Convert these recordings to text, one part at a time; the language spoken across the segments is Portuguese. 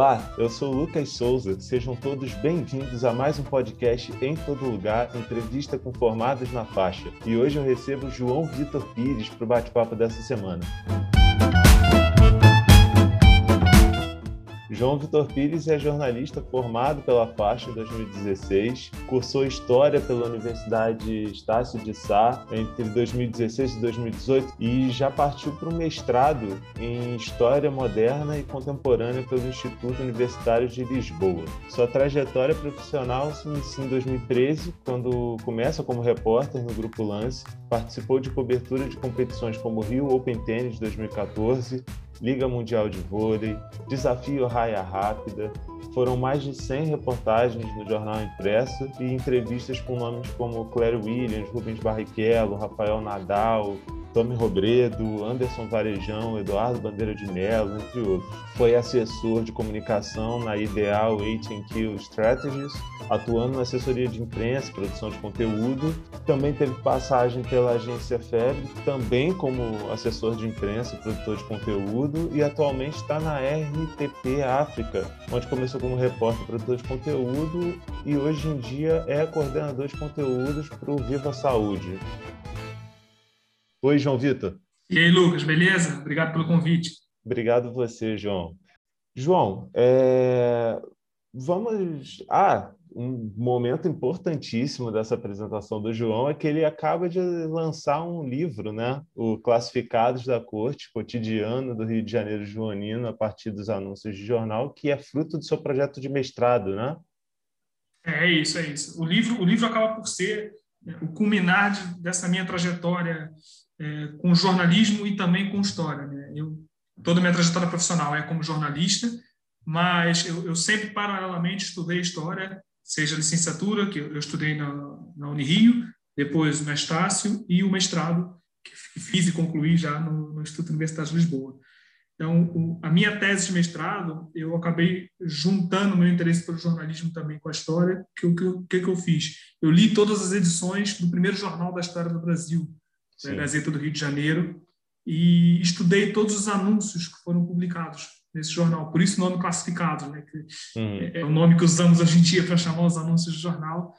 Olá, eu sou o Lucas Souza, sejam todos bem-vindos a mais um podcast Em Todo Lugar, entrevista com formados na faixa. E hoje eu recebo o João Victor Pires para o bate-papo dessa semana. João Victor Pires é jornalista formado pela FASCH em 2016, cursou História pela Universidade Estácio de Sá entre 2016 e 2018 e já partiu para um mestrado em História Moderna e Contemporânea pelo Instituto Universitário de Lisboa. Sua trajetória profissional se inicia em 2013, quando começa como repórter no Grupo Lance, participou de cobertura de competições como Rio Open Tennis 2014, Liga Mundial de Vôlei, Desafio Raia Rápida. Foram mais de 100 reportagens no Jornal Impresso e entrevistas com nomes como Claire Williams, Rubens Barrichello, Rafael Nadal, Tommy Robredo, Anderson Varejão, Eduardo Bandeira de Mello, entre outros. Foi assessor de comunicação na Ideal H&Q Strategies, atuando na assessoria de imprensa e produção de conteúdo. Também teve passagem pela agência FEB, também como assessor de imprensa e produtor de conteúdo, e atualmente está na RTP África, onde começou como repórter e produtor de conteúdo e hoje em dia é coordenador de conteúdos para o Viva Saúde. Oi, João Victor. E aí, Lucas, beleza? Obrigado pelo convite. Obrigado você, João. João, vamos... um momento importantíssimo dessa apresentação do João é que ele acaba de lançar um livro, né? O Classificados da Corte, cotidiano do Rio de Janeiro joanino, a partir dos anúncios de jornal, que é fruto do seu projeto de mestrado, né? É isso. O livro acaba por ser o culminar dessa minha trajetória com jornalismo e também com história, né? Toda a minha trajetória profissional é como jornalista, mas eu sempre, paralelamente, estudei história, seja a licenciatura, que eu estudei na Unirio, depois na Estácio, e o mestrado, que fiz e concluí já no Instituto Universitário de Lisboa. Então, a minha tese de mestrado, eu acabei juntando o meu interesse pelo jornalismo também com a história. O que eu fiz? Eu li todas as edições do primeiro jornal da história do Brasil, da Gazeta do Rio de Janeiro, e estudei todos os anúncios que foram publicados nesse jornal. Por isso o nome Classificados, né? É o nome que usamos hoje em dia para chamar os anúncios de jornal.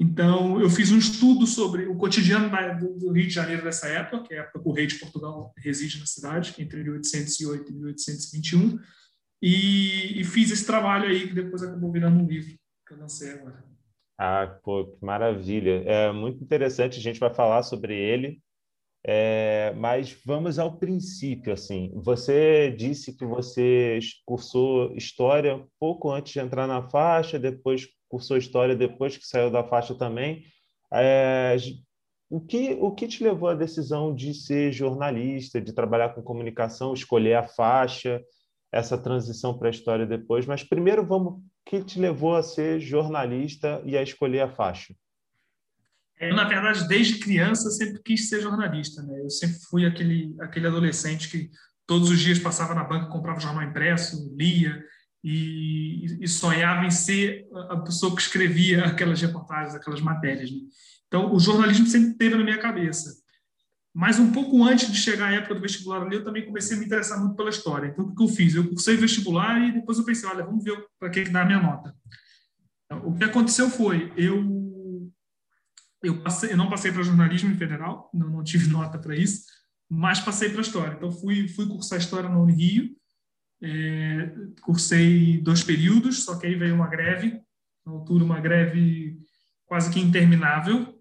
Então, eu fiz um estudo sobre o cotidiano do Rio de Janeiro dessa época, que é a época que o rei de Portugal reside na cidade, entre 1808 e 1821, e fiz esse trabalho aí, que depois acabou virando um livro, que eu lancei agora. Ah, pô, que maravilha. É muito interessante, a gente vai falar sobre ele, mas vamos ao princípio, assim. Você disse que você cursou História pouco antes de entrar na faixa, depois cursou História depois que saiu da faixa também. O que te levou à decisão de ser jornalista, de trabalhar com comunicação, escolher a faixa, essa transição para a História depois? Mas primeiro, o que te levou a ser jornalista e a escolher a faixa? Eu, na verdade, desde criança sempre quis ser jornalista, né? Eu sempre fui aquele adolescente que todos os dias passava na banca, comprava o jornal impresso, lia, e sonhava em ser a pessoa que escrevia aquelas reportagens, aquelas matérias, né? Então, o jornalismo sempre teve na minha cabeça. Mas um pouco antes de chegar à época do vestibular ali, eu também comecei a me interessar muito pela história. Então, o que eu fiz? Eu cursei vestibular e depois eu pensei, olha, vamos ver para que dá a minha nota. Então, o que aconteceu foi, eu não passei para jornalismo em federal, não tive nota para isso, mas passei para história. Então, fui cursar história no Unirio, cursei 2 períodos, só que aí veio uma greve, na altura uma greve quase que interminável.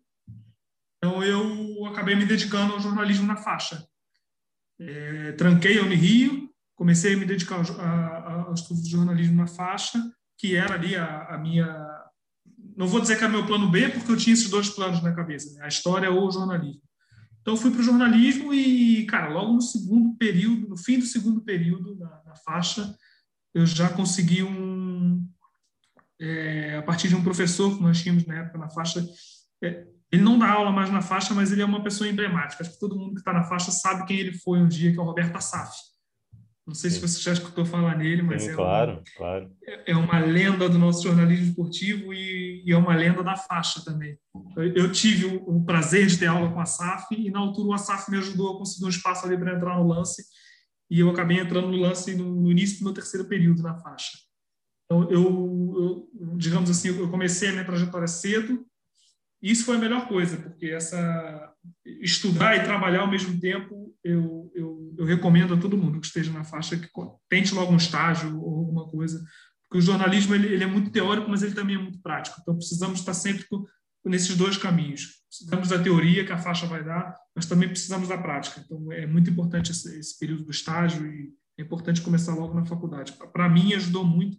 Então eu acabei me dedicando ao jornalismo na faixa. Tranquei a Unirio, comecei a me dedicar ao estudo de jornalismo na faixa, que era ali a minha... Não vou dizer que era meu plano B, porque eu tinha esses 2 planos na cabeça, né? A história ou o jornalismo. Então fui para o jornalismo e, cara, logo no segundo período, no fim do segundo período na faixa, eu já consegui a partir de um professor que nós tínhamos na época na faixa, ele não dá aula mais na faixa, mas ele é uma pessoa emblemática. Acho que todo mundo que está na faixa sabe quem ele foi um dia, que é o Roberto Assafi. Não sei se você já escutou falar nele, mas claro. É uma lenda do nosso jornalismo esportivo e é uma lenda da faixa também. Eu tive o prazer de ter aula com a Assafi e, na altura, o Assafi me ajudou a conseguir um espaço ali para entrar no Lance e eu acabei entrando no Lance no início do meu terceiro período na faixa. Então, eu digamos assim, eu comecei a minha trajetória cedo, e isso foi a melhor coisa, porque estudar e trabalhar ao mesmo tempo, eu recomendo a todo mundo que esteja na faixa, que tente logo um estágio ou alguma coisa, porque o jornalismo ele é muito teórico, mas ele também é muito prático. Então, precisamos estar sempre nesses dois caminhos. Precisamos da teoria que a faixa vai dar, mas também precisamos da prática. Então, é muito importante esse período do estágio e é importante começar logo na faculdade. Para mim, ajudou muito,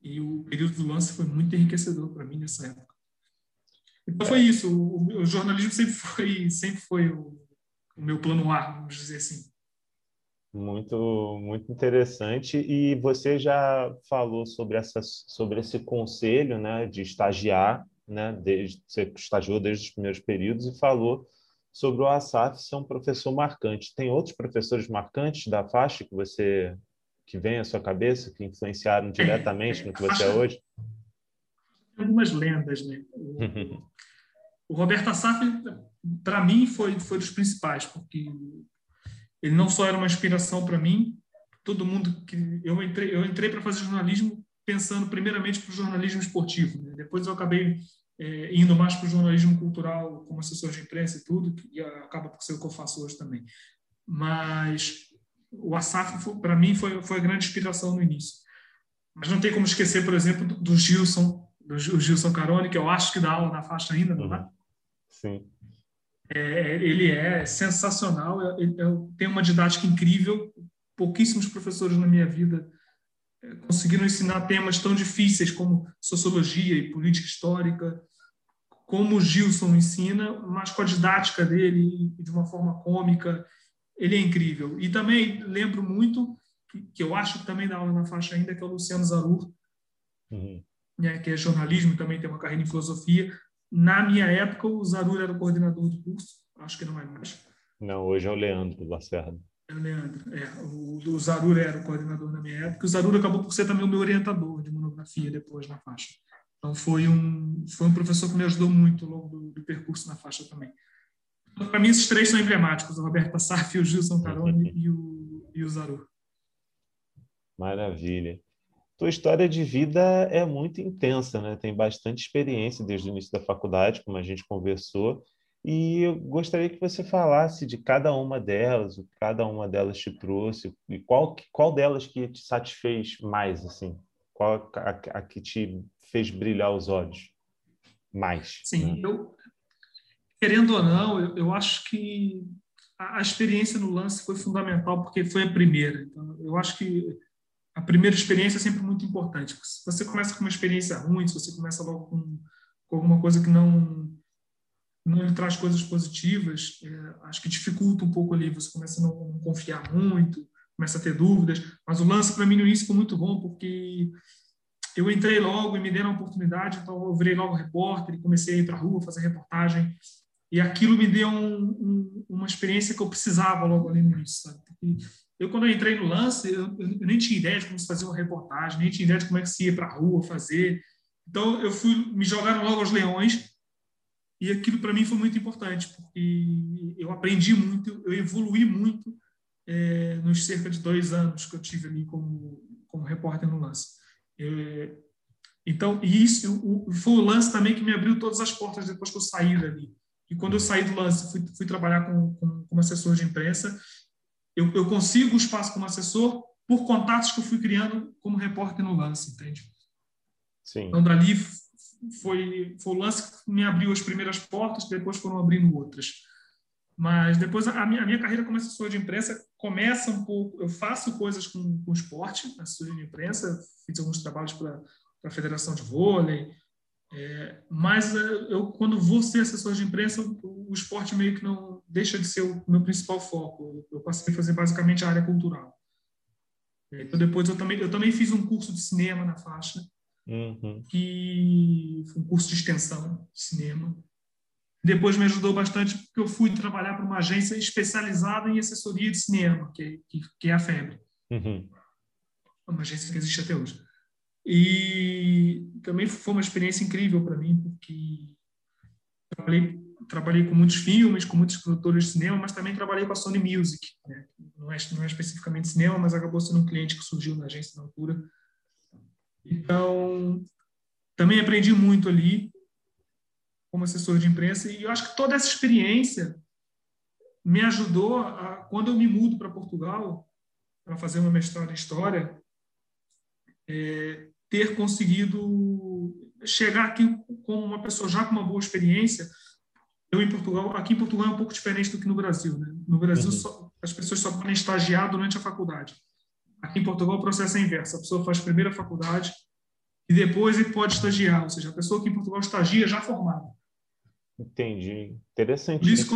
e o período do lance foi muito enriquecedor para mim nessa época. Então, foi isso. O jornalismo sempre foi o meu plano A, vamos dizer assim. Muito, muito interessante. E você já falou sobre esse conselho, né, de estagiar, né, você estagiou desde os primeiros períodos e falou sobre o Assafi ser um professor marcante. Tem outros professores marcantes da faixa que vem à sua cabeça, que influenciaram diretamente no que você é hoje? Algumas lendas, né? O Roberto Assafi, para mim, foi dos principais, porque ele não só era uma inspiração para mim, todo mundo que eu entrei para fazer jornalismo pensando primeiramente para o jornalismo esportivo, né? Depois eu acabei indo mais para o jornalismo cultural, como assessor de imprensa e tudo, e acaba por ser o que eu faço hoje também. Mas o Assafi, para mim, foi a grande inspiração no início. Mas não tem como esquecer, por exemplo, do Gilson Caroni, que eu acho que dá aula na faixa ainda, não é? Sim. Ele é sensacional, tem uma didática incrível. Pouquíssimos professores na minha vida conseguiram ensinar temas tão difíceis como sociologia e política histórica, como o Gilson ensina, mas com a didática dele, de uma forma cômica. Ele é incrível. E também lembro muito, que eu acho que também dá aula na faixa ainda, que é o Luciano Zarur, né, que é jornalismo, também tem uma carreira em filosofia. Na minha época, o Zarur era o coordenador do curso, acho que não é mais. Não, hoje é o Leandro do Lacerda. É o Leandro, o Zarur era o coordenador na minha época. O Zarur acabou por ser também o meu orientador de monografia depois na faixa. Então, foi um professor que me ajudou muito ao longo do percurso na faixa também. Então, para mim, esses três são emblemáticos, o Roberto Assafi, o Gilson Caroni e o Zarur. Maravilha. Sua história de vida é muito intensa, né? Tem bastante experiência desde o início da faculdade, como a gente conversou, e eu gostaria que você falasse de cada uma delas, o que cada uma delas te trouxe, e qual delas que te satisfez mais, assim? Qual a que te fez brilhar os olhos mais? Sim, né? Eu, querendo ou não, eu acho que a experiência no lance foi fundamental, porque foi a primeira. Então, eu acho que a primeira experiência é sempre muito importante. Se você começa com uma experiência ruim, se você começa logo com alguma coisa que não lhe traz coisas positivas, acho que dificulta um pouco ali. Você começa a não confiar muito, começa a ter dúvidas. Mas o lance, para mim, no início foi muito bom, porque eu entrei logo e me deram a oportunidade, então eu virei logo repórter e comecei a ir para a rua fazer reportagem. E aquilo me deu uma experiência que eu precisava logo ali no início, sabe? Porque eu, quando eu entrei no lance, eu nem tinha ideia de como se fazia uma reportagem, nem tinha ideia de como é que se ia para a rua fazer. Então, me jogaram logo aos leões, e aquilo para mim foi muito importante, porque eu aprendi muito, eu evoluí muito nos cerca de 2 anos que eu tive ali como repórter no lance. Então, foi o lance também que me abriu todas as portas depois que eu saí dali. E quando eu saí do lance, fui trabalhar como assessor de imprensa. Eu consigo o espaço como assessor por contatos que eu fui criando como repórter no lance, entende? Sim. Então, dali foi o lance que me abriu as primeiras portas, depois foram abrindo outras. Mas depois a minha carreira como assessor de imprensa começa um pouco... Eu faço coisas com esporte, assessoria de imprensa, fiz alguns trabalhos para a Federação de Vôlei, mas eu, quando vou ser assessor de imprensa, o esporte meio que não deixa de ser o meu principal foco. Eu passei a fazer basicamente a área cultural. Então, depois eu também fiz um curso de cinema na faixa, que foi um curso de extensão de cinema. Depois me ajudou bastante porque eu fui trabalhar para uma agência especializada em assessoria de cinema, que é a FEB. Uma agência que existe até hoje. E também foi uma experiência incrível para mim, porque trabalhei com muitos filmes, com muitos produtores de cinema, mas também trabalhei com a Sony Music, né? Não é especificamente cinema, mas acabou sendo um cliente que surgiu na agência na altura. Então, também aprendi muito ali como assessor de imprensa, e eu acho que toda essa experiência me ajudou a, quando eu me mudo para Portugal para fazer uma mestrado em História, ter conseguido chegar aqui como uma pessoa já com uma boa experiência. Eu em Portugal, aqui em Portugal é um pouco diferente do que no Brasil, né? No Brasil, as pessoas só podem estagiar durante a faculdade. Aqui em Portugal o processo é inverso, a pessoa faz primeiro a faculdade e depois ele pode estagiar, ou seja, a pessoa que em Portugal estagia já formada. Entendi, interessante. Por isso,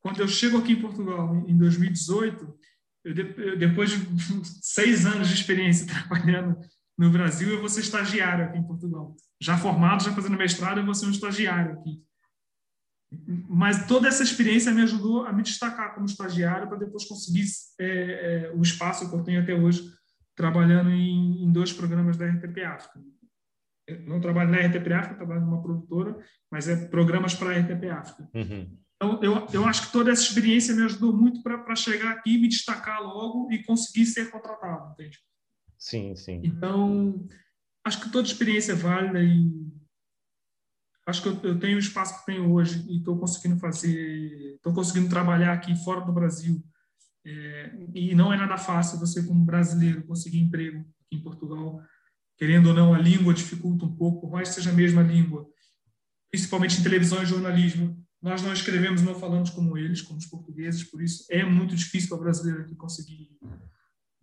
quando eu chego aqui em Portugal em 2018, depois de 6 anos de experiência trabalhando no Brasil, eu vou ser estagiário aqui em Portugal. Já formado, já fazendo mestrado, eu vou ser um estagiário aqui. Mas toda essa experiência me ajudou a me destacar como estagiário para depois conseguir o espaço que eu tenho até hoje, trabalhando em 2 programas da RTP África. Eu não trabalho na RTP África, trabalho numa produtora, mas é programas para a RTP África. Uhum. Então, eu acho que toda essa experiência me ajudou muito para chegar aqui, me destacar logo e conseguir ser contratado, entende? Sim, sim. Então, acho que toda experiência é válida e acho que eu tenho o espaço que tenho hoje e estou conseguindo trabalhar aqui fora do Brasil. E não é nada fácil você, como brasileiro, conseguir emprego aqui em Portugal. Querendo ou não, a língua dificulta um pouco, por mais que seja a mesma língua. Principalmente em televisão e jornalismo. Nós não escrevemos, não falamos como eles, como os portugueses, por isso é muito difícil para o brasileiro aqui conseguir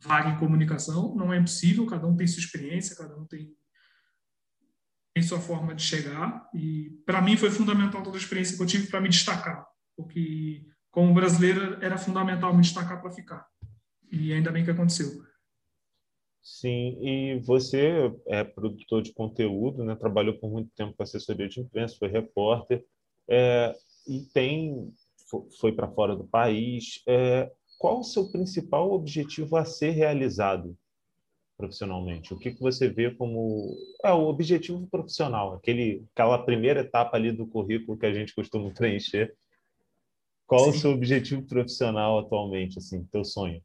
vaga em comunicação. Não é impossível, cada um tem sua experiência, cada um tem sua forma de chegar. E para mim foi fundamental toda a experiência que eu tive para me destacar, porque como brasileiro era fundamental me destacar para ficar. E ainda bem que aconteceu. Sim, e você é produtor de conteúdo, né? Trabalhou por muito tempo com assessoria de imprensa, foi repórter. E foi para fora do país. Qual o seu principal objetivo a ser realizado profissionalmente? O que você vê como o objetivo profissional, aquela primeira etapa ali do currículo que a gente costuma preencher? Qual Sim. o seu objetivo profissional atualmente, assim, teu sonho?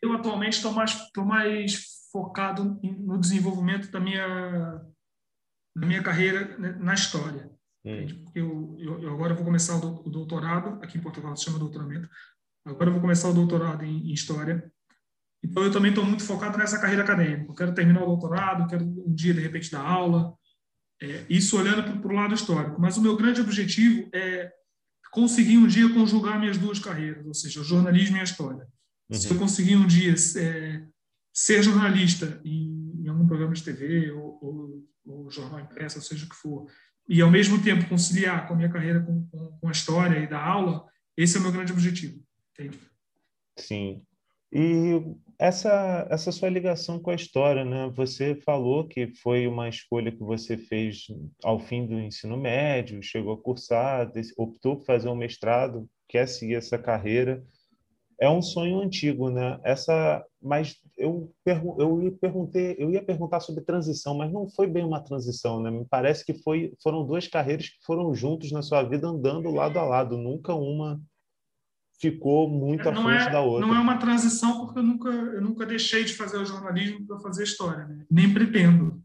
Eu atualmente estou mais focado no desenvolvimento da minha carreira, né, na história. Eu agora vou começar o doutorado, aqui em Portugal se chama doutoramento, agora eu vou começar o doutorado em História, então eu também estou muito focado nessa carreira acadêmica. Eu quero terminar o doutorado, quero um dia de repente dar aula, isso olhando para o lado histórico, mas o meu grande objetivo é conseguir um dia conjugar minhas duas carreiras, ou seja, o jornalismo e a história. Se eu conseguir um dia ser jornalista em algum programa de TV ou jornal impresso, ou seja o que for, e, ao mesmo tempo, conciliar com a minha carreira com a história e da aula, esse é o meu grande objetivo. Entende? Sim. E essa sua ligação com a história, né? Você falou que foi uma escolha que você fez ao fim do ensino médio, chegou a cursar, optou por fazer um mestrado, quer seguir essa carreira. É um sonho antigo, né? Mas eu ia perguntar sobre transição, mas não foi bem uma transição, né? Me parece que foram 2 carreiras que foram juntos na sua vida, andando lado a lado. Nunca uma ficou muito à frente da outra. Não é uma transição porque eu nunca deixei de fazer o jornalismo para fazer história, né? Nem pretendo.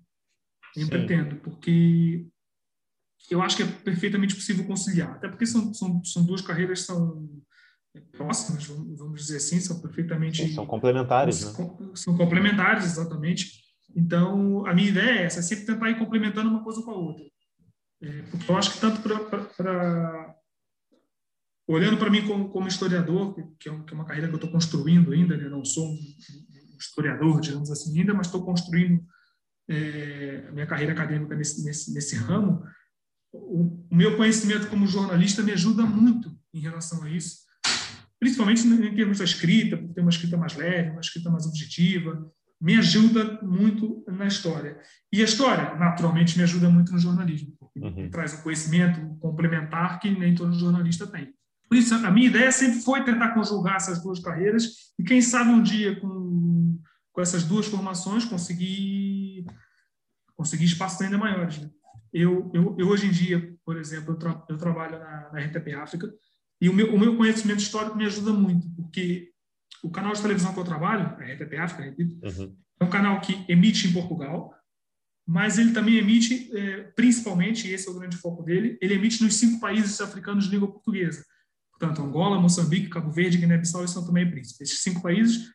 Nem Sim. pretendo, porque eu acho que é perfeitamente possível conciliar. Até porque são 2 carreiras que são próximas, vamos dizer assim, são perfeitamente... Sim, são complementares, né? São complementares, exatamente. Então, a minha ideia é essa, é sempre tentar ir complementando uma coisa com a outra. Porque eu acho que tanto olhando para mim como historiador, que é uma carreira que eu estou construindo ainda, né? Não sou um historiador, digamos assim, ainda, mas estou construindo a minha carreira acadêmica nesse ramo. O meu conhecimento como jornalista me ajuda muito em relação a isso, principalmente em termos da escrita, porque tem uma escrita mais leve, uma escrita mais objetiva, me ajuda muito na história. E a história, naturalmente, me ajuda muito no jornalismo, porque traz um conhecimento complementar que nem todo jornalista tem. Por isso, a minha ideia sempre foi tentar conjugar essas 2 carreiras e, quem sabe, um dia, com essas 2 formações, conseguir espaços ainda maiores, né? Eu, hoje em dia, por exemplo, eu trabalho na RTP África, e o meu conhecimento histórico me ajuda muito, porque o canal de televisão que eu trabalho, a RTP África, É um canal que emite em Portugal, mas ele também emite, principalmente, esse é o grande foco dele, ele emite nos 5 países africanos de língua portuguesa. Portanto, Angola, Moçambique, Cabo Verde, Guiné-Bissau e São Tomé e Príncipe. Esses 5 países,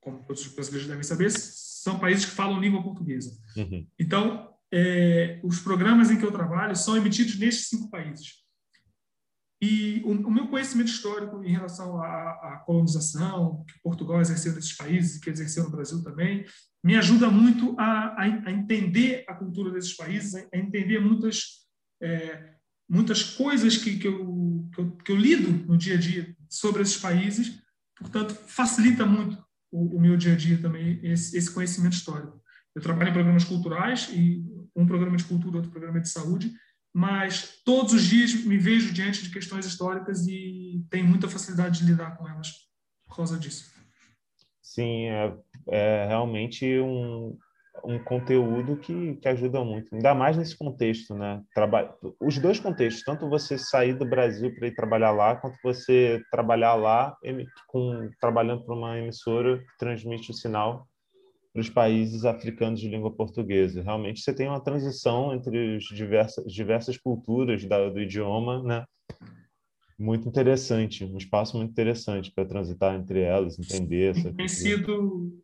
como todos os brasileiros devem saber, são países que falam língua portuguesa. Uhum. Então, os programas em que eu trabalho são emitidos nestes 5 países. E o meu conhecimento histórico em relação à colonização que Portugal exerceu nesses países e que exerceu no Brasil também, me ajuda muito a entender a cultura desses países, a entender muitas coisas que eu lido no dia a dia sobre esses países. Portanto, facilita muito o meu dia a dia também, esse conhecimento histórico. Eu trabalho em programas culturais, e um programa de cultura, outro programa de saúde, mas todos os dias me vejo diante de questões históricas e tenho muita facilidade de lidar com elas por causa disso. Sim, é realmente um conteúdo que ajuda muito, ainda mais nesse contexto, né? Os dois contextos, tanto você sair do Brasil para ir trabalhar lá, quanto você trabalhar lá trabalhando para uma emissora que transmite o sinal para os países africanos de língua portuguesa. Realmente você tem uma transição entre as diversas culturas do idioma, né? Muito interessante, um espaço muito interessante para transitar entre elas, entender.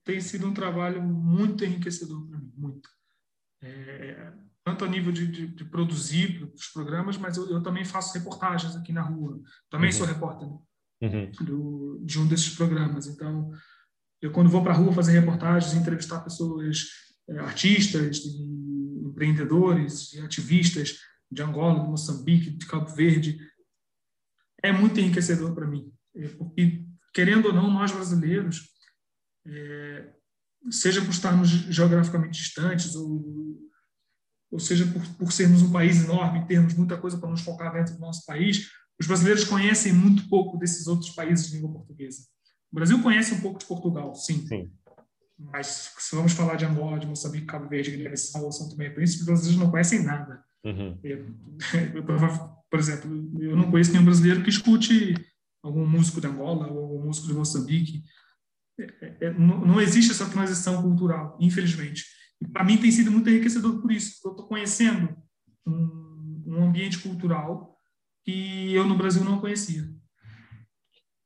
Tem sido um trabalho muito enriquecedor para mim, muito. Tanto a nível de produzir os programas, mas eu também faço reportagens aqui na rua. Também sou repórter, né? De um desses programas. Então, eu, quando vou para a rua fazer reportagens, entrevistar pessoas, artistas, empreendedores, ativistas de Angola, de Moçambique, de Cabo Verde, é muito enriquecedor para mim. E, querendo ou não, nós brasileiros, seja por estarmos geograficamente distantes ou seja por sermos um país enorme e termos muita coisa para nos focar dentro do nosso país, os brasileiros conhecem muito pouco desses outros países de língua portuguesa. O Brasil conhece um pouco de Portugal, sim. Mas se vamos falar de Angola, de Moçambique, Cabo Verde, Guiné-Bissau, São Tomé e Príncipe, os brasileiros não conhecem nada. Por exemplo, eu não conheço nenhum brasileiro que escute algum músico de Angola ou algum músico de Moçambique. Não existe essa transição cultural, infelizmente. E para mim tem sido muito enriquecedor por isso, porque eu estou conhecendo um ambiente cultural que eu no Brasil não conhecia.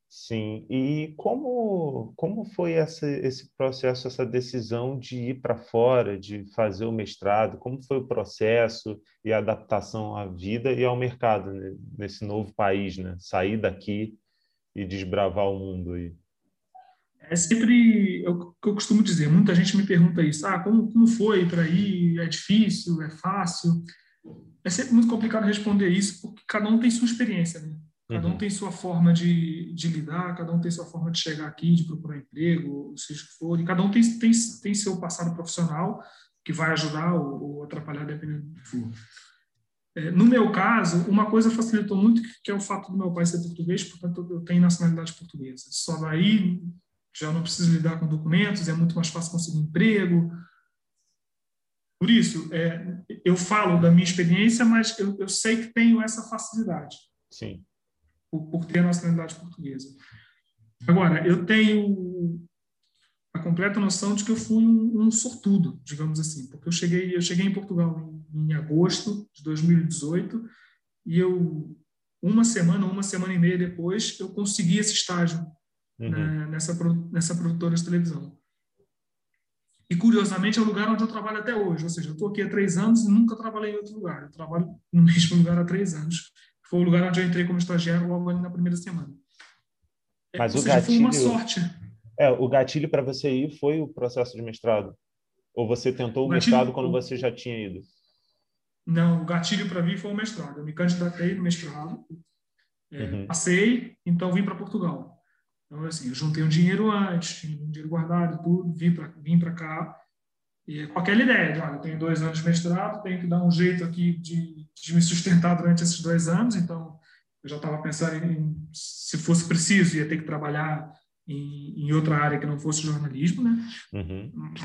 Sim, e como foi esse processo, essa decisão de ir para fora, de fazer o mestrado? Como foi o processo e a adaptação à vida e ao mercado, né? Nesse novo país, né? Sair daqui e desbravar o mundo aí. É sempre o que eu costumo dizer, muita gente me pergunta isso, como foi para ir, é difícil, é fácil? É sempre muito complicado responder isso, porque cada um tem sua experiência, né? Cada um tem sua forma de lidar, cada um tem sua forma de chegar aqui, de procurar emprego, seja o que for, e cada um tem seu passado profissional que vai ajudar ou atrapalhar, dependendo do que for. No meu caso, uma coisa facilitou muito, que é o fato do meu pai ser português, portanto eu tenho nacionalidade portuguesa. Só daí já não preciso lidar com documentos, é muito mais fácil conseguir emprego. Por isso, eu falo da minha experiência, mas eu sei que tenho essa facilidade. Sim. Por ter a nacionalidade portuguesa. Agora, eu tenho a completa noção de que eu fui um sortudo, digamos assim, porque eu cheguei em Portugal em agosto de 2018 e uma semana e meia depois, eu consegui esse estágio nessa produtora de televisão. E, curiosamente, é o lugar onde eu trabalho até hoje, ou seja, eu estou aqui há 3 anos e nunca trabalhei em outro lugar. Eu trabalho no mesmo lugar há 3 anos. Foi o lugar onde eu entrei como estagiário logo ali na primeira semana. Mas o gatilho foi uma sorte. O gatilho para você ir foi o processo de mestrado? Ou você tentou o mestrado quando você já tinha ido? Não, o gatilho para mim foi o mestrado. Eu me candidatei no mestrado, passei, então vim para Portugal. Então, assim, eu juntei um dinheiro antes, tinha um dinheiro guardado, tudo, vim para cá. E com aquela ideia de, olha, eu tenho 2 anos de mestrado, tenho que dar um jeito aqui de me sustentar durante esses 2 anos, então eu já estava pensando em, se fosse preciso, ia ter que trabalhar em outra área que não fosse jornalismo, né?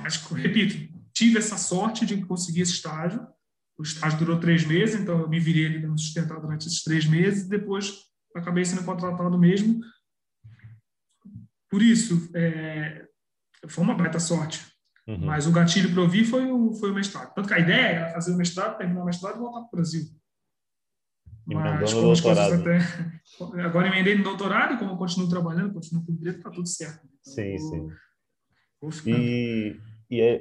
Mas, repito, tive essa sorte de conseguir esse estágio. O estágio durou 3 meses, então eu me virei ali para me sustentar durante esses 3 meses, e depois acabei sendo contratado mesmo. Por isso, foi uma baita sorte. Uhum. Mas o gatilho para eu vir foi o mestrado. Tanto que a ideia era fazer o mestrado, terminar o mestrado e voltar para o Brasil. Mas como as coisas até... Agora emendei no doutorado, como eu continuo trabalhando, continuo com o direito, está tudo certo. Então, sim. E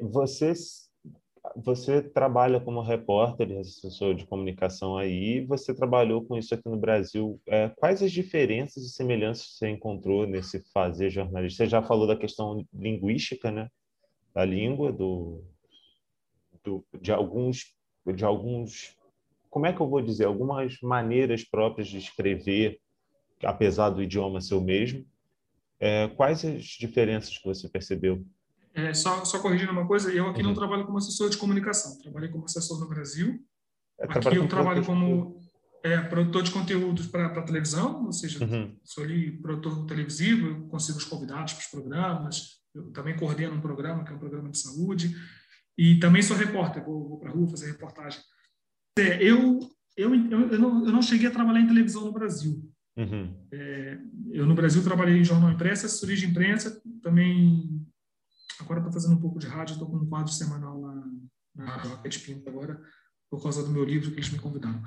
você trabalha como repórter, assessor de comunicação aí, você trabalhou com isso aqui no Brasil. Quais as diferenças e semelhanças que você encontrou nesse fazer jornalista? Você já falou da questão linguística, né? Da língua, de alguns, como é que eu vou dizer, algumas maneiras próprias de escrever, apesar do idioma ser o mesmo. Quais as diferenças que você percebeu? Só corrigindo uma coisa, eu aqui não trabalho como assessor de comunicação, trabalhei como assessor no Brasil. Aqui eu trabalho como produtor de conteúdos para televisão, ou seja, sou ali produtor televisivo, eu consigo os convidados para os programas. Eu também coordeno um programa, que é um programa de saúde. E também sou repórter, vou para a rua fazer reportagem. Eu não cheguei a trabalhar em televisão no Brasil. Eu, no Brasil, trabalhei em Jornal Impresso, assessoria de imprensa. Também, agora estou fazendo um pouco de rádio, estou com um quadro semanal na Roquette-Pinto agora, por causa do meu livro que eles me convidaram.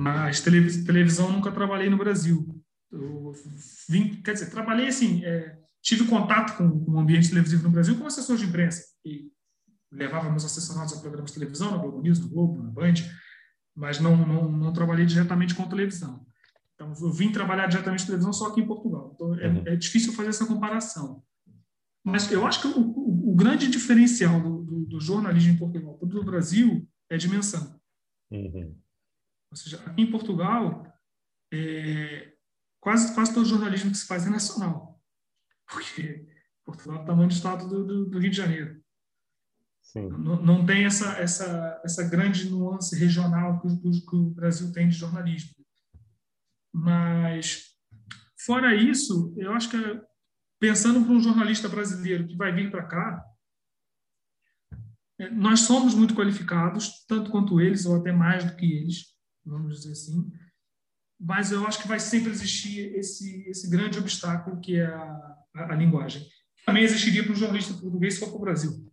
Mas televisão nunca trabalhei no Brasil. Eu trabalhei assim... Tive contato com o ambiente televisivo no Brasil como assessor de imprensa. E levávamos assessorados a programas de televisão, na Globo News, no Globo, na Band, mas não trabalhei diretamente com televisão. Então, eu vim trabalhar diretamente com televisão só aqui em Portugal. Então, é difícil fazer essa comparação. Mas eu acho que o grande diferencial do jornalismo em Portugal para o Brasil é a dimensão. Ou seja, aqui em Portugal, quase todo jornalismo que se faz é nacional. Porque Portugal é o tamanho do estado do Rio de Janeiro. Sim. Não tem essa grande nuance regional que o Brasil tem de jornalismo. Mas, fora isso, eu acho que, pensando para um jornalista brasileiro que vai vir para cá, nós somos muito qualificados, tanto quanto eles, ou até mais do que eles, vamos dizer assim, mas eu acho que vai sempre existir esse grande obstáculo que é a linguagem. Também existiria para o jornalista português se for para o Brasil.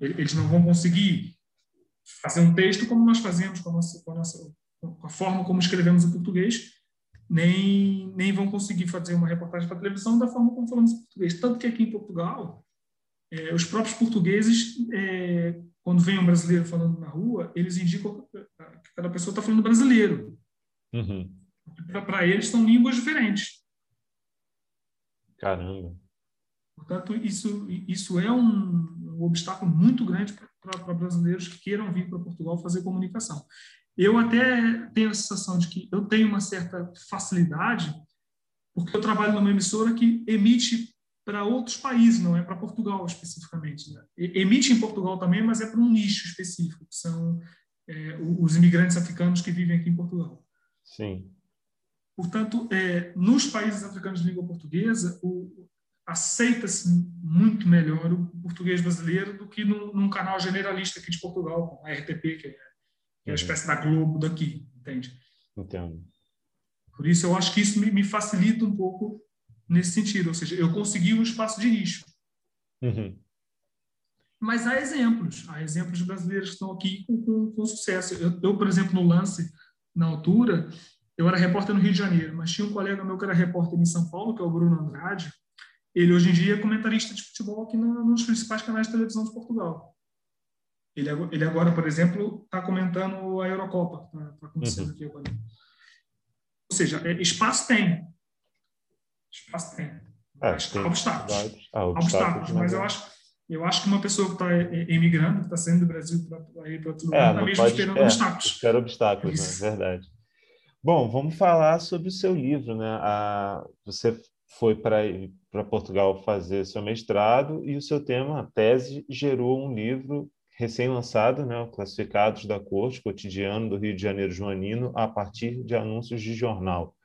Eles não vão conseguir fazer um texto como nós fazemos, com a forma como escrevemos o português, nem vão conseguir fazer uma reportagem para a televisão da forma como falamos o português. Tanto que aqui em Portugal, os próprios portugueses, quando vem um brasileiro falando na rua, eles indicam que cada pessoa está falando brasileiro. Para eles são línguas diferentes. Caramba. Portanto, isso é um obstáculo muito grande para brasileiros que queiram vir para Portugal fazer comunicação. Eu até tenho a sensação de que eu tenho uma certa facilidade, porque eu trabalho numa emissora que emite para outros países, não é para Portugal especificamente. Né? Emite em Portugal também, mas é para um nicho específico, que são os imigrantes africanos que vivem aqui em Portugal. Sim. Portanto, nos países africanos de língua portuguesa, aceita-se muito melhor o português brasileiro do que num canal generalista aqui de Portugal, como a RTP, que é a espécie da Globo daqui, entende? Entendo. Por isso, eu acho que isso me facilita um pouco nesse sentido, ou seja, eu consegui um espaço de nicho. Mas há exemplos de brasileiros que estão aqui com sucesso. Eu, por exemplo, no Lance, na altura... Eu era repórter no Rio de Janeiro, mas tinha um colega meu que era repórter em São Paulo, que é o Bruno Andrade. Ele, hoje em dia, é comentarista de futebol aqui nos principais canais de televisão de Portugal. Ele agora, por exemplo, está comentando a Eurocopa. Está acontecendo aqui agora. Ou seja, espaço tem. Espaço tem. Há obstáculos. Mas eu acho que uma pessoa que está emigrando, que está saindo do Brasil para ir para outro lugar, está mesmo esperando obstáculos. Espera obstáculos, é verdade. Bom, vamos falar sobre o seu livro, né? Você foi para Portugal fazer seu mestrado e o seu tema, a tese, gerou um livro recém-lançado, né? Classificados da Corte, cotidiano do Rio de Janeiro joanino, a partir de anúncios de jornal.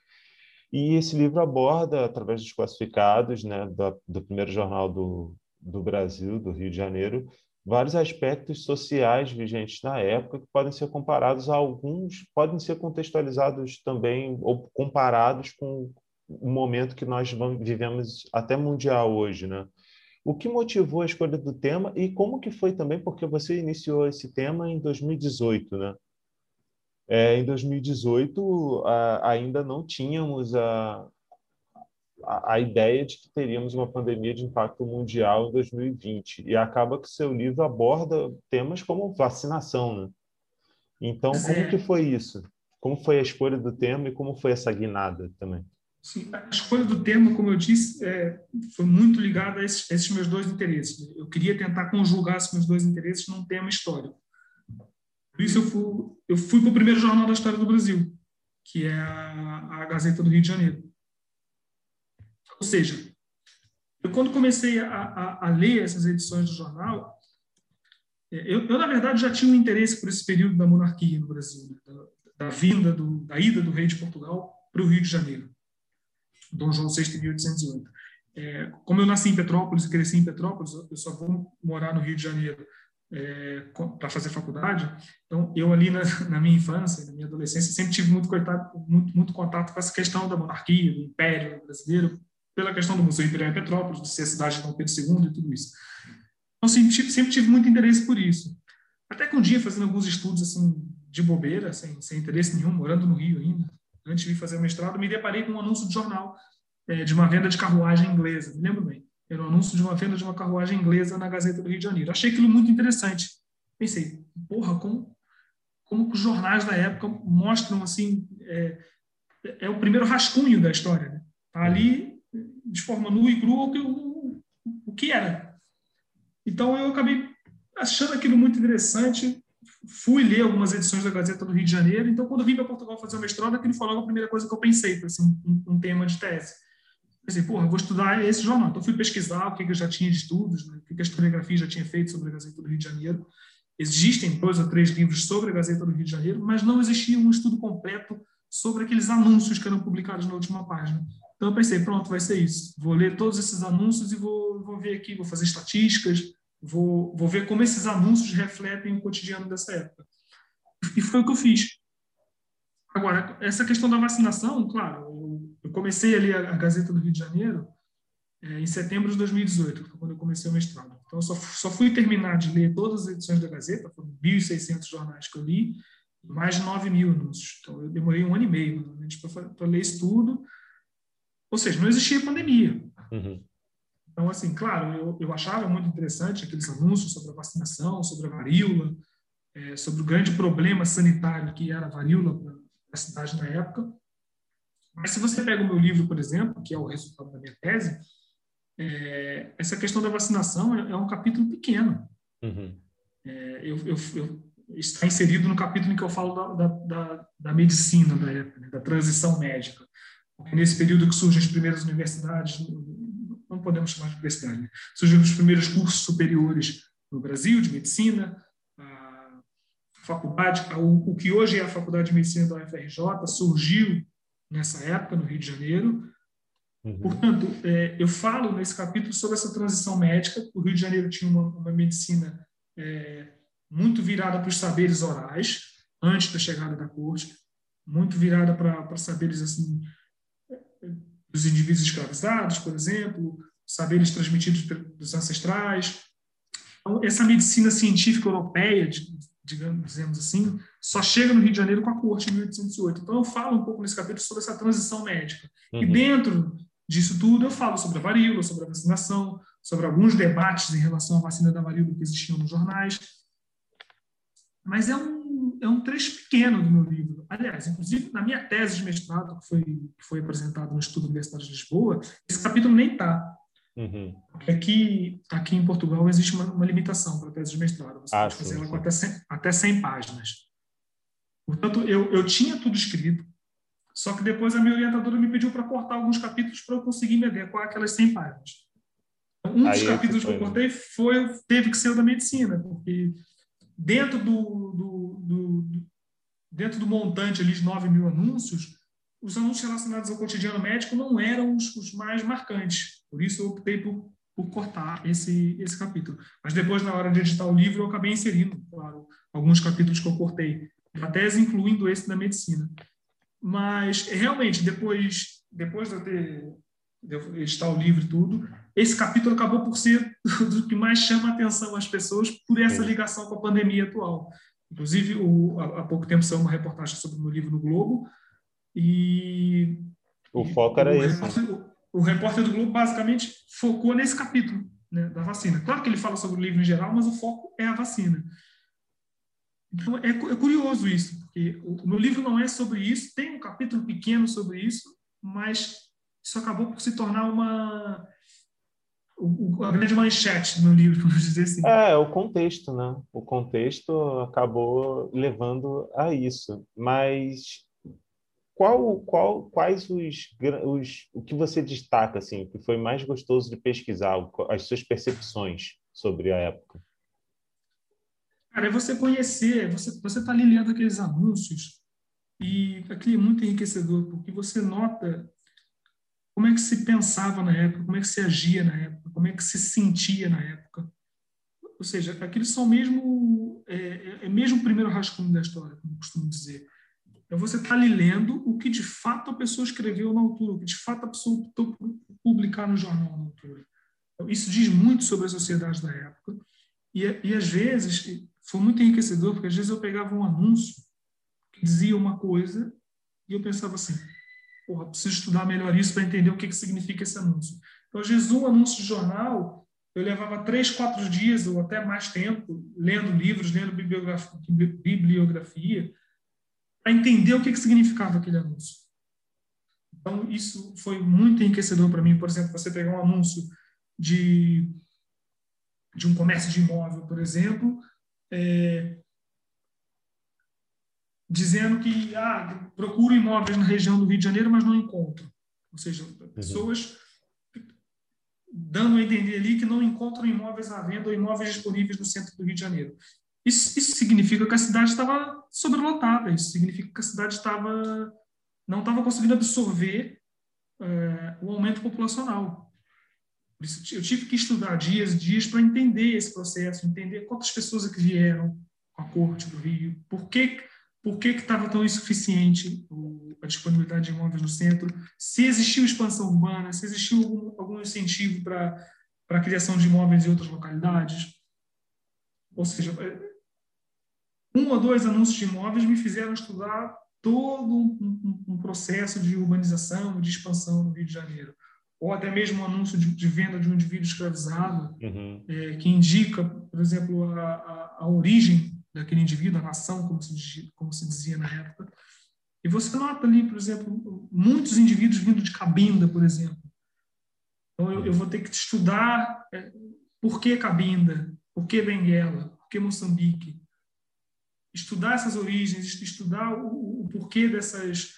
E esse livro aborda, através dos classificados, né? do primeiro jornal do Brasil, do Rio de Janeiro, vários aspectos sociais vigentes na época que podem ser comparados a alguns, podem ser contextualizados também ou comparados com o momento que nós vivemos até mundial hoje, né? O que motivou a escolha do tema e como que foi também, porque você iniciou esse tema em 2018, né? Em 2018, ainda não tínhamos a ideia de que teríamos uma pandemia de impacto mundial em 2020. E acaba que seu livro aborda temas como vacinação, né? Então, como que foi isso? Como foi a escolha do tema e como foi essa guinada também? Sim, a escolha do tema, como eu disse, foi muito ligada a esses meus dois interesses. Eu queria tentar conjugar esses meus dois interesses num tema histórico. Por isso, eu fui para o primeiro jornal da história do Brasil, que é a Gazeta do Rio de Janeiro. Ou seja, eu, quando comecei a ler essas edições do jornal, eu, na verdade, já tinha um interesse por esse período da monarquia no Brasil, né? da ida do rei de Portugal para o Rio de Janeiro, Dom João VI, 1808. Como eu nasci em Petrópolis e cresci em Petrópolis, eu só vou morar no Rio de Janeiro para fazer faculdade. Então, eu ali na minha infância, na minha adolescência, sempre tive muito contato com essa questão da monarquia, do império brasileiro, pela questão do Museu Imperial em Petrópolis, de ser a cidade de Dom Pedro II e tudo isso. Então, sempre tive muito interesse por isso. Até que um dia, fazendo alguns estudos assim, de bobeira, sem interesse nenhum, morando no Rio ainda, antes de vir fazer o mestrado, me deparei com um anúncio de jornal de uma venda de carruagem inglesa, me lembro bem. Era um anúncio de uma venda de uma carruagem inglesa na Gazeta do Rio de Janeiro. Achei aquilo muito interessante. Pensei, porra, como os jornais da época mostram, assim, é o primeiro rascunho da história, né? Tá ali, de forma nua e crua, o que era. Então, eu acabei achando aquilo muito interessante, fui ler algumas edições da Gazeta do Rio de Janeiro. Então, quando eu vim para Portugal fazer o mestrado, aquilo foi logo a primeira coisa que eu pensei, foi assim, um tema de tese. Pensei, porra, eu vou estudar esse jornal. Então, fui pesquisar o que eu já tinha de estudos, né? O que a historiografia já tinha feito sobre a Gazeta do Rio de Janeiro. Existem 2 ou 3 livros sobre a Gazeta do Rio de Janeiro, mas não existia um estudo completo sobre aqueles anúncios que eram publicados na última página. Então, eu pensei, pronto, vai ser isso. Vou ler todos esses anúncios e vou ver aqui, vou fazer estatísticas, vou ver como esses anúncios refletem o cotidiano dessa época. E foi o que eu fiz. Agora, essa questão da vacinação, claro, eu comecei a ler a Gazeta do Rio de Janeiro em setembro de 2018, que foi quando eu comecei o mestrado. Então, eu só fui terminar de ler todas as edições da Gazeta, foram 1.600 jornais que eu li, mais de 9.000 anúncios. Então, eu demorei 1 ano e meio, normalmente, para ler isso tudo. Ou seja, não existia pandemia. Uhum. Então, assim, claro, eu achava muito interessante aqueles anúncios sobre a vacinação, sobre a varíola, sobre o grande problema sanitário que era a varíola para a cidade na época. Mas se você pega o meu livro, por exemplo, que é o resultado da minha tese, essa questão da vacinação é um capítulo pequeno. Uhum. Está inserido no capítulo em que eu falo da medicina da época, né, da transição médica. Porque nesse período que surgem as primeiras universidades, não podemos chamar de universidade, né? Surgem os primeiros cursos superiores no Brasil de medicina, a faculdade, o que hoje é a Faculdade de Medicina da UFRJ, surgiu nessa época, no Rio de Janeiro. Uhum. Portanto, eu falo nesse capítulo sobre essa transição médica. O Rio de Janeiro tinha uma medicina muito virada para os saberes orais, antes da chegada da corte, muito virada para saberes assim, dos indivíduos escravizados, por exemplo, saberes transmitidos dos ancestrais. Então, essa medicina científica europeia, digamos assim, só chega no Rio de Janeiro com a corte em 1808. Então, eu falo um pouco nesse capítulo sobre essa transição médica. Uhum. E dentro disso tudo, eu falo sobre a varíola, sobre a vacinação, sobre alguns debates em relação à vacina da varíola que existiam nos jornais. Mas é um trecho pequeno do meu livro. Aliás, inclusive, na minha tese de mestrado, que foi apresentada no Instituto Universitário de Lisboa, esse capítulo nem está. Uhum. Aqui em Portugal existe uma limitação para a tese de mestrado. Você pode fazer ela com até 100 páginas. Portanto, eu tinha tudo escrito, só que depois a minha orientadora me pediu para cortar alguns capítulos para eu conseguir me adequar àquelas 100 páginas. Um dos capítulos que eu cortei teve que ser o da medicina, porque dentro do montante ali de 9.000 anúncios, os anúncios relacionados ao cotidiano médico não eram os mais marcantes. Por isso, eu optei por cortar esse capítulo. Mas depois, na hora de editar o livro, eu acabei inserindo, claro, alguns capítulos que eu cortei da tese, incluindo esse da medicina. Mas, realmente, depois de eu editar o livro e tudo, esse capítulo acabou por ser do que mais chama a atenção às pessoas por essa ligação com a pandemia atual. Inclusive, há pouco tempo saiu uma reportagem sobre o meu livro no Globo e... O foco era esse. O repórter do Globo basicamente focou nesse capítulo, né, da vacina. Claro que ele fala sobre o livro em geral, mas o foco é a vacina. Então, é curioso isso, porque no livro não é sobre isso, tem um capítulo pequeno sobre isso, mas isso acabou por se tornar a grande manchete no livro, vamos dizer assim. É, o contexto, né? O contexto acabou levando a isso. Mas quais o que você destaca, assim, que foi mais gostoso de pesquisar, as suas percepções sobre a época? Cara, é você conhecer, você está ali lendo aqueles anúncios e aquilo é muito enriquecedor, porque você nota como é que se pensava na época, como é que se agia na época, como é que se sentia na época. Ou seja, aqueles são mesmo... É mesmo o primeiro rascunho da história, como eu costumo dizer. Então, você está ali lendo o que, de fato, a pessoa escreveu na altura, o que, de fato, a pessoa optou por publicar no jornal na altura. Então, isso diz muito sobre a sociedade da época. E, às vezes, foi muito enriquecedor, porque, às vezes, eu pegava um anúncio que dizia uma coisa e eu pensava assim... Porra, preciso estudar melhor isso para entender o que significa esse anúncio. Então, às vezes, um anúncio de jornal, eu levava 3, 4 dias ou até mais tempo lendo livros, lendo bibliografia, para entender o que significava aquele anúncio. Então, isso foi muito enriquecedor para mim. Por exemplo, você pegar um anúncio de um comércio de imóvel, por exemplo, dizendo que procuro imóveis na região do Rio de Janeiro, mas não encontro. Ou seja, pessoas dando a entender ali que não encontram imóveis à venda ou imóveis disponíveis no centro do Rio de Janeiro. Isso significa que a cidade estava sobrelotada, isso significa que a cidade não estava conseguindo absorver o aumento populacional. Por isso, eu tive que estudar dias e dias para entender esse processo, entender quantas pessoas que vieram com a corte do Rio, por que estava tão insuficiente a disponibilidade de imóveis no centro, se existiu expansão urbana, se existiu algum incentivo para a criação de imóveis em outras localidades. Ou seja, 1 ou 2 anúncios de imóveis me fizeram estudar todo um processo de urbanização, de expansão no Rio de Janeiro. Ou até mesmo um anúncio de venda de um indivíduo escravizado, que indica, por exemplo, a origem daquele indivíduo, a nação, como se dizia na época. E você nota ali, por exemplo, muitos indivíduos vindo de Cabinda, por exemplo. Então, eu vou ter que estudar por que Cabinda, por que Benguela, por que Moçambique. Estudar essas origens, estudar o porquê dessas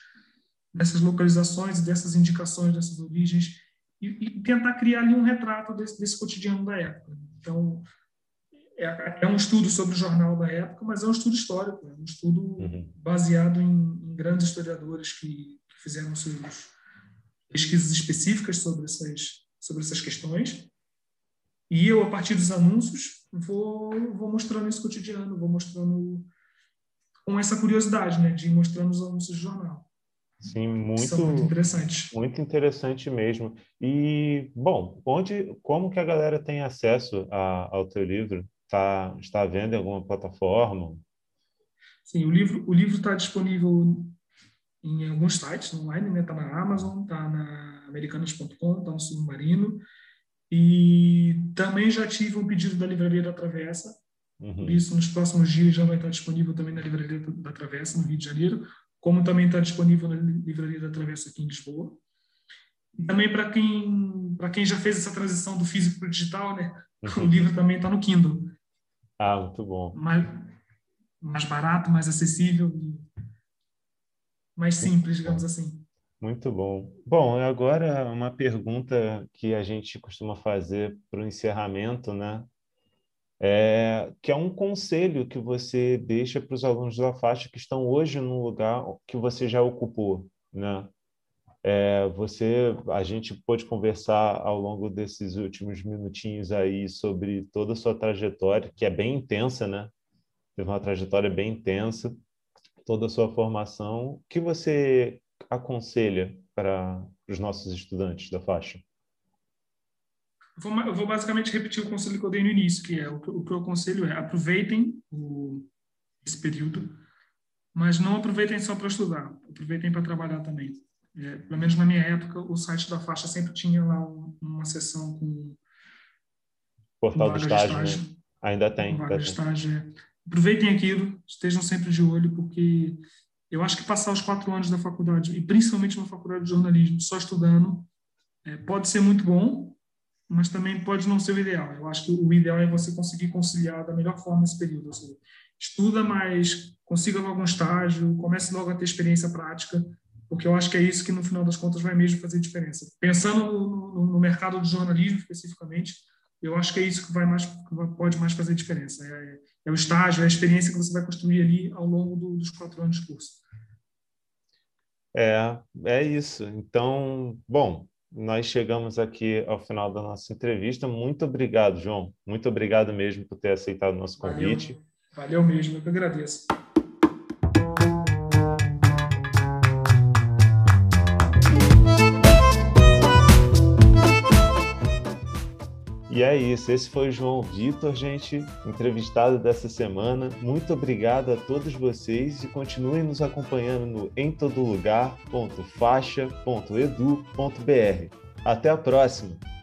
localizações, dessas indicações, dessas origens, e tentar criar ali um retrato desse cotidiano da época. Então, é um estudo sobre o jornal da época, mas é um estudo histórico, é um estudo baseado em grandes historiadores que fizeram suas pesquisas específicas sobre essas questões. E eu, a partir dos anúncios, vou mostrando esse cotidiano, vou mostrando com essa curiosidade, né, de ir mostrando os anúncios do jornal. Sim, muito interessante. Muito interessante mesmo. E, bom, como que a galera tem acesso ao teu livro? Está à venda em alguma plataforma? Sim, o livro está disponível em alguns sites online, né? Está na Amazon, está na americanas.com, está no Submarino. E também já tive um pedido da Livraria da Travessa. Por isso, nos próximos dias já vai estar disponível também na Livraria da Travessa, no Rio de Janeiro, como também está disponível na Livraria da Travessa aqui em Lisboa. E também para quem já fez essa transição do físico para o digital, né? O livro também está no Kindle. Ah, muito bom. Mais barato, mais acessível, mais simples, digamos assim. Muito bom. Bom, agora uma pergunta que a gente costuma fazer para o encerramento, né? Que é um conselho que você deixa para os alunos da FASCH que estão hoje no lugar que você já ocupou, né? A gente pôde conversar ao longo desses últimos minutinhos aí sobre toda a sua trajetória, que é bem intensa, né? Teve uma trajetória bem intensa, toda a sua formação. O que você aconselha para os nossos estudantes da FASCH? Eu vou basicamente repetir o conselho que eu dei no início, que é o que eu aconselho é aproveitem esse período, mas não aproveitem só para estudar, aproveitem para trabalhar também. Pelo menos na minha época, o site da Faixa sempre tinha lá uma seção com portal do estágio, né? Ainda tem. Aproveitem aquilo, estejam sempre de olho, porque eu acho que passar os 4 anos da faculdade, e principalmente uma faculdade de jornalismo, só estudando, pode ser muito bom, mas também pode não ser o ideal. Eu acho que o ideal é você conseguir conciliar da melhor forma esse período. Ou seja, estuda, mas consiga logo um estágio, comece logo a ter experiência prática, porque eu acho que é isso que, no final das contas, vai mesmo fazer diferença. Pensando no mercado de jornalismo, especificamente, eu acho que é isso que pode mais fazer diferença. É o estágio, é a experiência que você vai construir ali ao longo dos 4 anos de curso. É isso. Então, bom, nós chegamos aqui ao final da nossa entrevista. Muito obrigado, João. Muito obrigado mesmo por ter aceitado o nosso convite. Valeu mesmo, eu que agradeço. E é isso, esse foi o João Victor, gente, entrevistado dessa semana. Muito obrigado a todos vocês e continuem nos acompanhando no emtodolugar.faixa.edu.br. Até a próxima!